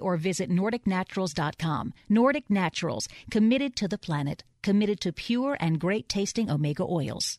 or visit nordic naturals dot com. Nordic Naturals, committed to the planet, committed to pure and great-tasting omega oils.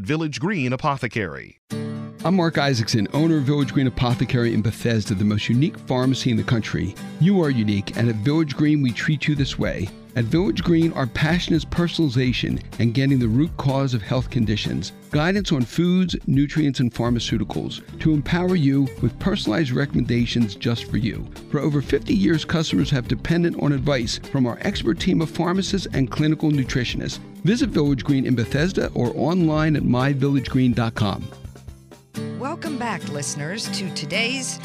Village Green Apothecary. I'm Mark Isaacson, owner of Village Green Apothecary in Bethesda, the most unique pharmacy in the country. You are unique, and at Village Green, we treat you this way. At Village Green, our passion is personalization and getting the root cause of health conditions, guidance on foods, nutrients, and pharmaceuticals to empower you with personalized recommendations just for you. For over fifty years, customers have depended on advice from our expert team of pharmacists and clinical nutritionists. Visit Village Green in Bethesda or online at my village green dot com. Welcome back, listeners, to today's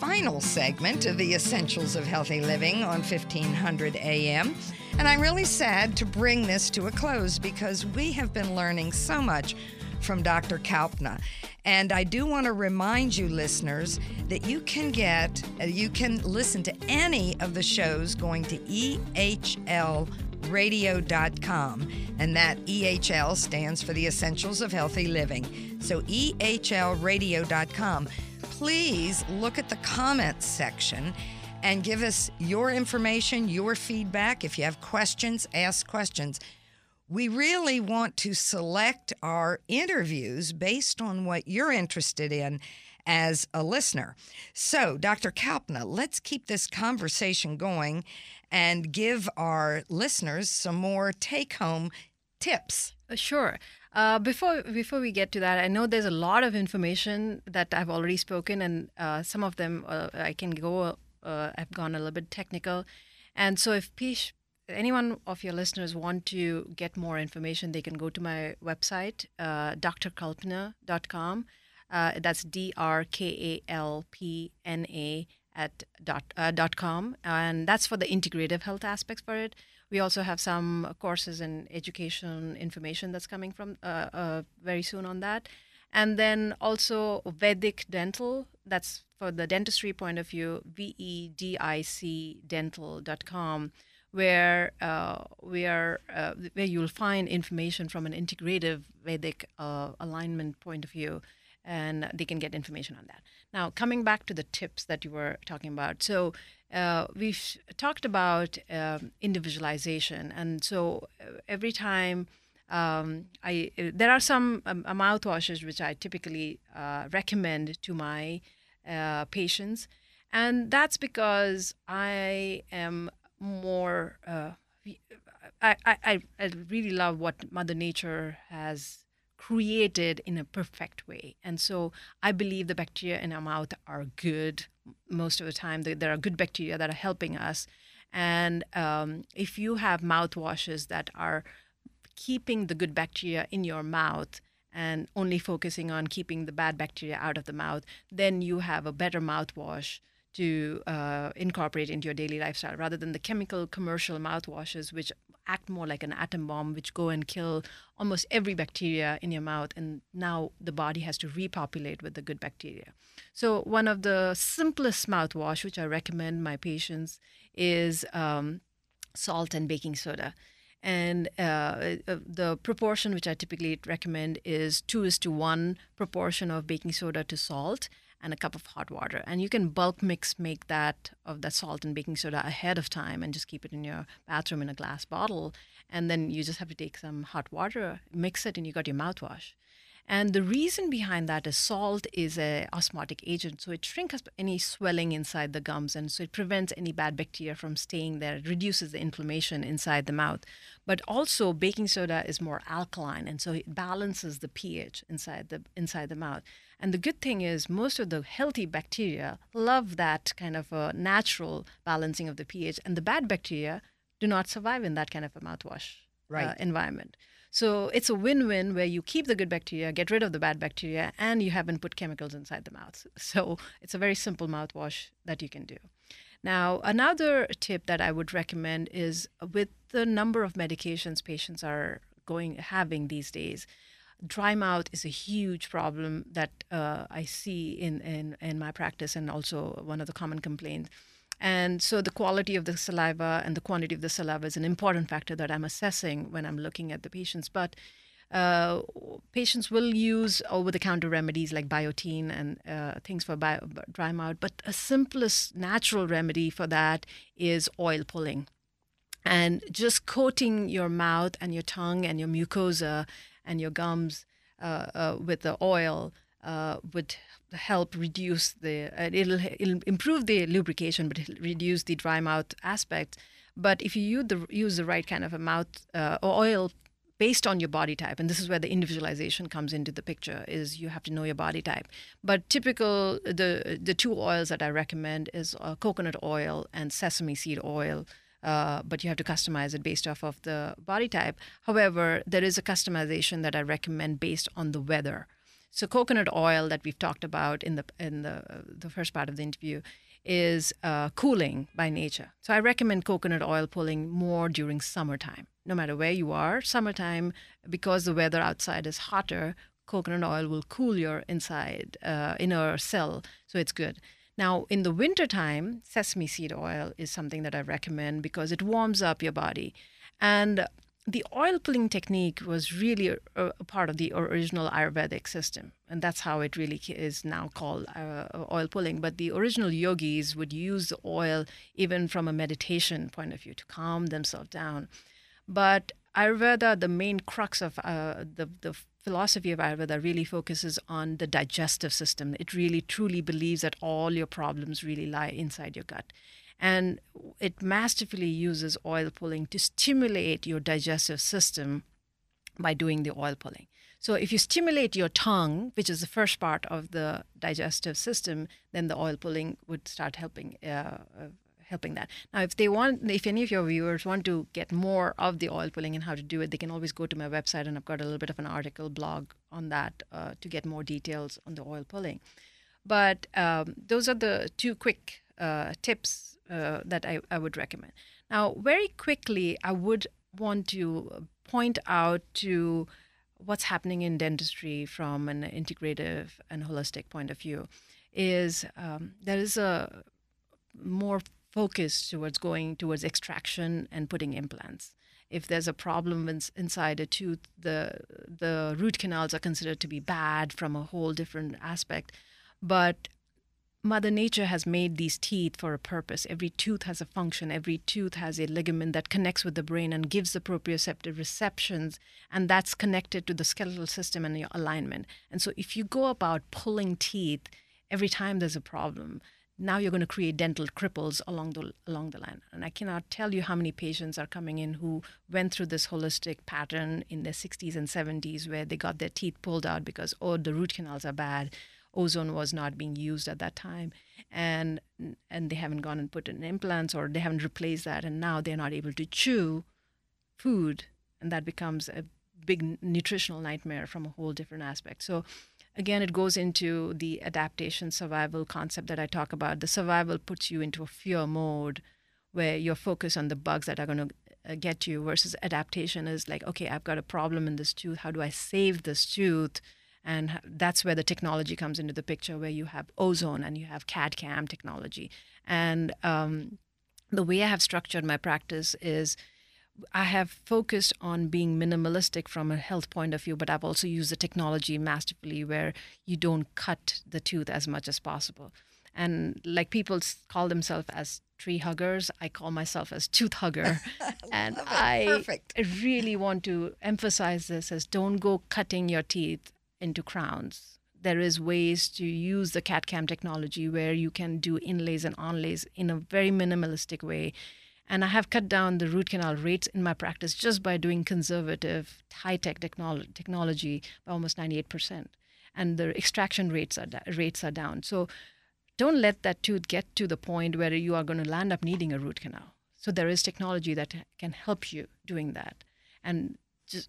final segment of the Essentials of Healthy Living on fifteen hundred A M. And I'm really sad to bring this to a close because we have been learning so much from Doctor Kalpna. And I do want to remind you, listeners, that you can get, you can listen to any of the shows going to E H L radio dot com. And that E H L stands for the Essentials of Healthy Living. So E H L radio dot com. Please look at the comments section and give us your information, your feedback. If you have questions, ask questions. We really want to select our interviews based on what you're interested in as a listener. So, Doctor Kalpna, let's keep this conversation going and give our listeners some more take-home tips. Sure. Uh, before before we get to that, I know there's a lot of information that I've already spoken, and uh, some of them uh, I can go, uh, I've gone a little bit technical. And so if Pish, anyone of your listeners want to get more information, they can go to my website, uh, dr kalpna dot com. Uh, that's D R K A L P N A at dot, uh, dot com. And that's for the integrative health aspects for it. We also have some courses and education information that's coming from uh, uh, very soon on that. And then also Vedic Dental, that's for the dentistry point of view, V E D I C dental dot com, where uh, we are, uh, where you'll find information from an integrative Vedic uh, alignment point of view, and they can get information on that. Now, coming back to the tips that you were talking about. So uh, we've talked about uh, individualization. And so every time um, I, there are some um, mouthwashes which I typically uh, recommend to my uh, patients. And that's because I am more, uh, I, I, I really love what Mother Nature has created in a perfect way. And so I believe the bacteria in our mouth are good most of the time. There are good bacteria that are helping us. And um, if you have mouthwashes that are keeping the good bacteria in your mouth and only focusing on keeping the bad bacteria out of the mouth, then you have a better mouthwash to uh, incorporate into your daily lifestyle, rather than the chemical commercial mouthwashes, which act more like an atom bomb, which go and kill almost every bacteria in your mouth. And now the body has to repopulate with the good bacteria. So one of the simplest mouthwash, which I recommend my patients, is um, salt and baking soda. And uh, the proportion which I typically recommend is two is to one proportion of baking soda to salt and a cup of hot water. And you can bulk mix make that of the salt and baking soda ahead of time and just keep it in your bathroom in a glass bottle. And then you just have to take some hot water, mix it, and you got your mouthwash. And the reason behind that is salt is an osmotic agent. So it shrinks up any swelling inside the gums. And so it prevents any bad bacteria from staying there. It reduces the inflammation inside the mouth. But also baking soda is more alkaline. And so it balances the pH inside the inside the mouth. And the good thing is most of the healthy bacteria love that kind of a natural balancing of the pH. And the bad bacteria do not survive in that kind of a mouthwash right. uh, environment. So it's a win-win where you keep the good bacteria, get rid of the bad bacteria, and you haven't put chemicals inside the mouth. So it's a very simple mouthwash that you can do. Now, another tip that I would recommend is with the number of medications patients are going having these days, dry mouth is a huge problem that uh, I see in, in, in my practice, and also one of the common complaints. And so the quality of the saliva and the quantity of the saliva is an important factor that I'm assessing when I'm looking at the patients. But uh, patients will use over-the-counter remedies like biotin and uh, things for bio, dry mouth. But a simplest natural remedy for that is oil pulling. And just coating your mouth and your tongue and your mucosa and your gums uh, uh, with the oil uh, would help reduce the, uh, it'll, it'll improve the lubrication, but it'll reduce the dry mouth aspect. But if you use the, use the right kind of a mouth uh, oil based on your body type, and this is where the individualization comes into the picture, is you have to know your body type. But typical, the, the two oils that I recommend is uh, coconut oil and sesame seed oil. Uh, but you have to customize it based off of the body type. However, there is a customization that I recommend based on the weather. So coconut oil that we've talked about in the in the, uh, the first part of the interview is uh, cooling by nature. So I recommend coconut oil pulling more during summertime. No matter where you are, summertime, because the weather outside is hotter, coconut oil will cool your inside uh, inner cell, so it's good. Now, in the wintertime, sesame seed oil is something that I recommend because it warms up your body. And the oil pulling technique was really a, a part of the original Ayurvedic system. And that's how it really is now called uh, oil pulling. But the original yogis would use the oil even from a meditation point of view to calm themselves down. But Ayurveda, the main crux of uh, the, the philosophy of Ayurveda really focuses on the digestive system. It really truly believes that all your problems really lie inside your gut. And it masterfully uses oil pulling to stimulate your digestive system by doing the oil pulling. So if you stimulate your tongue, which is the first part of the digestive system, then the oil pulling would start helping uh, helping that. Now, if they want, if any of your viewers want to get more of the oil pulling and how to do it, they can always go to my website, and I've got a little bit of an article blog on that uh, to get more details on the oil pulling. But um, those are the two quick uh, tips uh, that I, I would recommend. Now, very quickly, I would want to point out to what's happening in dentistry from an integrative and holistic point of view is um, there is a more focus towards going towards extraction and putting implants. If there's a problem in, inside a tooth, the the root canals are considered to be bad from a whole different aspect. But Mother Nature has made these teeth for a purpose. Every tooth has a function. Every tooth has a ligament that connects with the brain and gives the proprioceptive receptions, and that's connected to the skeletal system and your alignment. And so if you go about pulling teeth every time there's a problem, now you're going to create dental cripples along the along the line. And I cannot tell you how many patients are coming in who went through this holistic pattern in their sixties and seventies where they got their teeth pulled out because, oh, the root canals are bad, ozone was not being used at that time, and and they haven't gone and put in implants, or they haven't replaced that, and now they're not able to chew food, and that becomes a big nutritional nightmare from a whole different aspect. So again, it goes into the adaptation survival concept that I talk about. The survival puts you into a fear mode where you're focused on the bugs that are going to get you, versus adaptation is like, okay, I've got a problem in this tooth. How do I save this tooth? And that's where the technology comes into the picture, where you have ozone and you have C A D C A M technology. And um, the way I have structured my practice is I have focused on being minimalistic from a health point of view, but I've also used the technology masterfully where you don't cut the tooth as much as possible. And like people call themselves as tree huggers, I call myself as tooth hugger. And I Perfect. really want to emphasize this as don't go cutting your teeth into crowns. There is ways to use the C A D C A M technology where you can do inlays and onlays in a very minimalistic way. And I have cut down the root canal rates in my practice just by doing conservative, high-tech technolo- technology by almost ninety-eight percent. And the extraction rates are, da- rates are down. So don't let that tooth get to the point where you are going to land up needing a root canal. So there is technology that can help you doing that. And just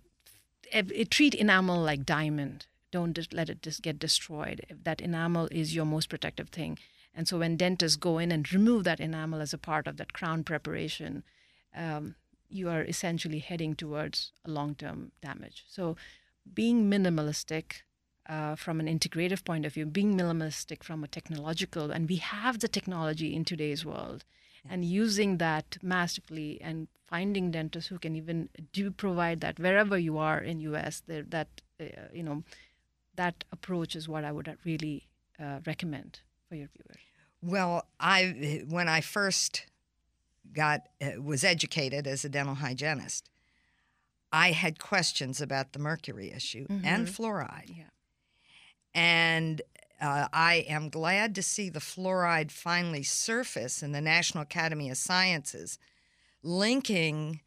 it, it treat enamel like diamond. Don't just let it just get destroyed. That enamel is your most protective thing. And so when dentists go in and remove that enamel as a part of that crown preparation, um, you are essentially heading towards a long-term damage. So being minimalistic uh, from an integrative point of view, being minimalistic from a technological, and we have the technology in today's world, mm-hmm. and using that masterfully and finding dentists who can even do provide that wherever you are in U S, that, uh, you know, that approach is what I would really uh, recommend. Your viewers. Well, I when I first got uh, was educated as a dental hygienist, I had questions about the mercury issue mm-hmm. and fluoride. Yeah. And uh, I am glad to see the fluoride finally surface in the National Academy of Sciences, linking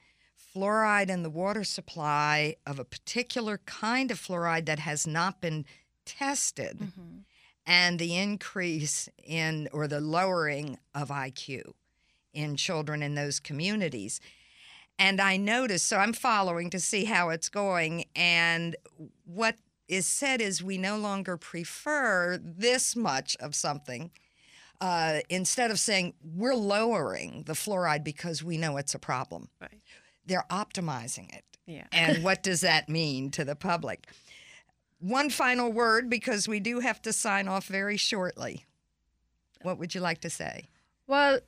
fluoride in the water supply of a particular kind of fluoride that has not been tested. Mm-hmm. And the increase in or the lowering of I Q in children in those communities. And I noticed, so I'm following to see how it's going. And what is said is we no longer prefer this much of something. Uh, instead of saying we're lowering the fluoride because we know it's a problem. Right. They're optimizing it. Yeah. And what does that mean to the public? One final word, because we do have to sign off very shortly. What would you like to say? Well,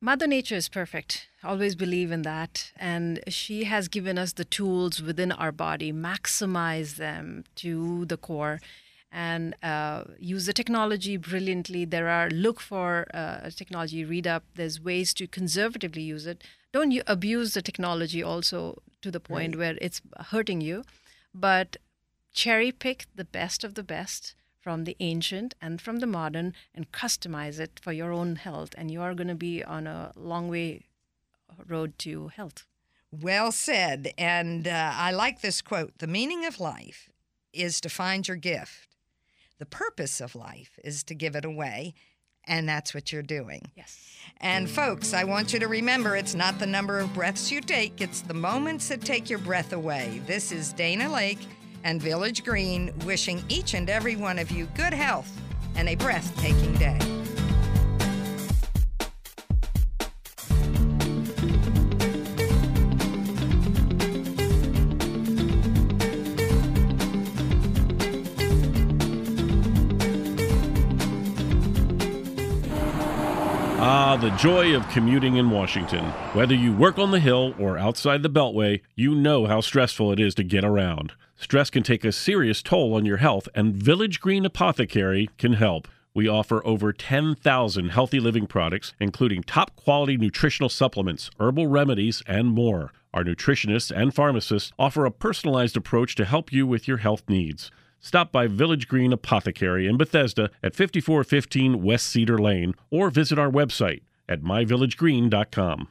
Mother Nature is perfect. I always believe in that. And she has given us the tools within our body, maximize them to the core, and uh, use the technology brilliantly. There are, look for uh, technology, read up. There's ways to conservatively use it. Don't you abuse the technology also to the point right. where it's hurting you. But cherry pick the best of the best from the ancient and from the modern and customize it for your own health. And you are going to be on a long way road to health. Well said. And uh, I like this quote. The meaning of life is to find your gift. The purpose of life is to give it away. And that's what you're doing. Yes. And folks, I want you to remember it's not the number of breaths you take. It's the moments that take your breath away. This is Dana Laake and Village Green, wishing each and every one of you good health and a breathtaking day. Ah, the joy of commuting in Washington. Whether you work on the Hill or outside the Beltway, you know how stressful it is to get around. Stress can take a serious toll on your health, and Village Green Apothecary can help. We offer over ten thousand healthy living products, including top-quality nutritional supplements, herbal remedies, and more. Our nutritionists and pharmacists offer a personalized approach to help you with your health needs. Stop by Village Green Apothecary in Bethesda at fifty-four fifteen West Cedar Lane, or visit our website at my village green dot com.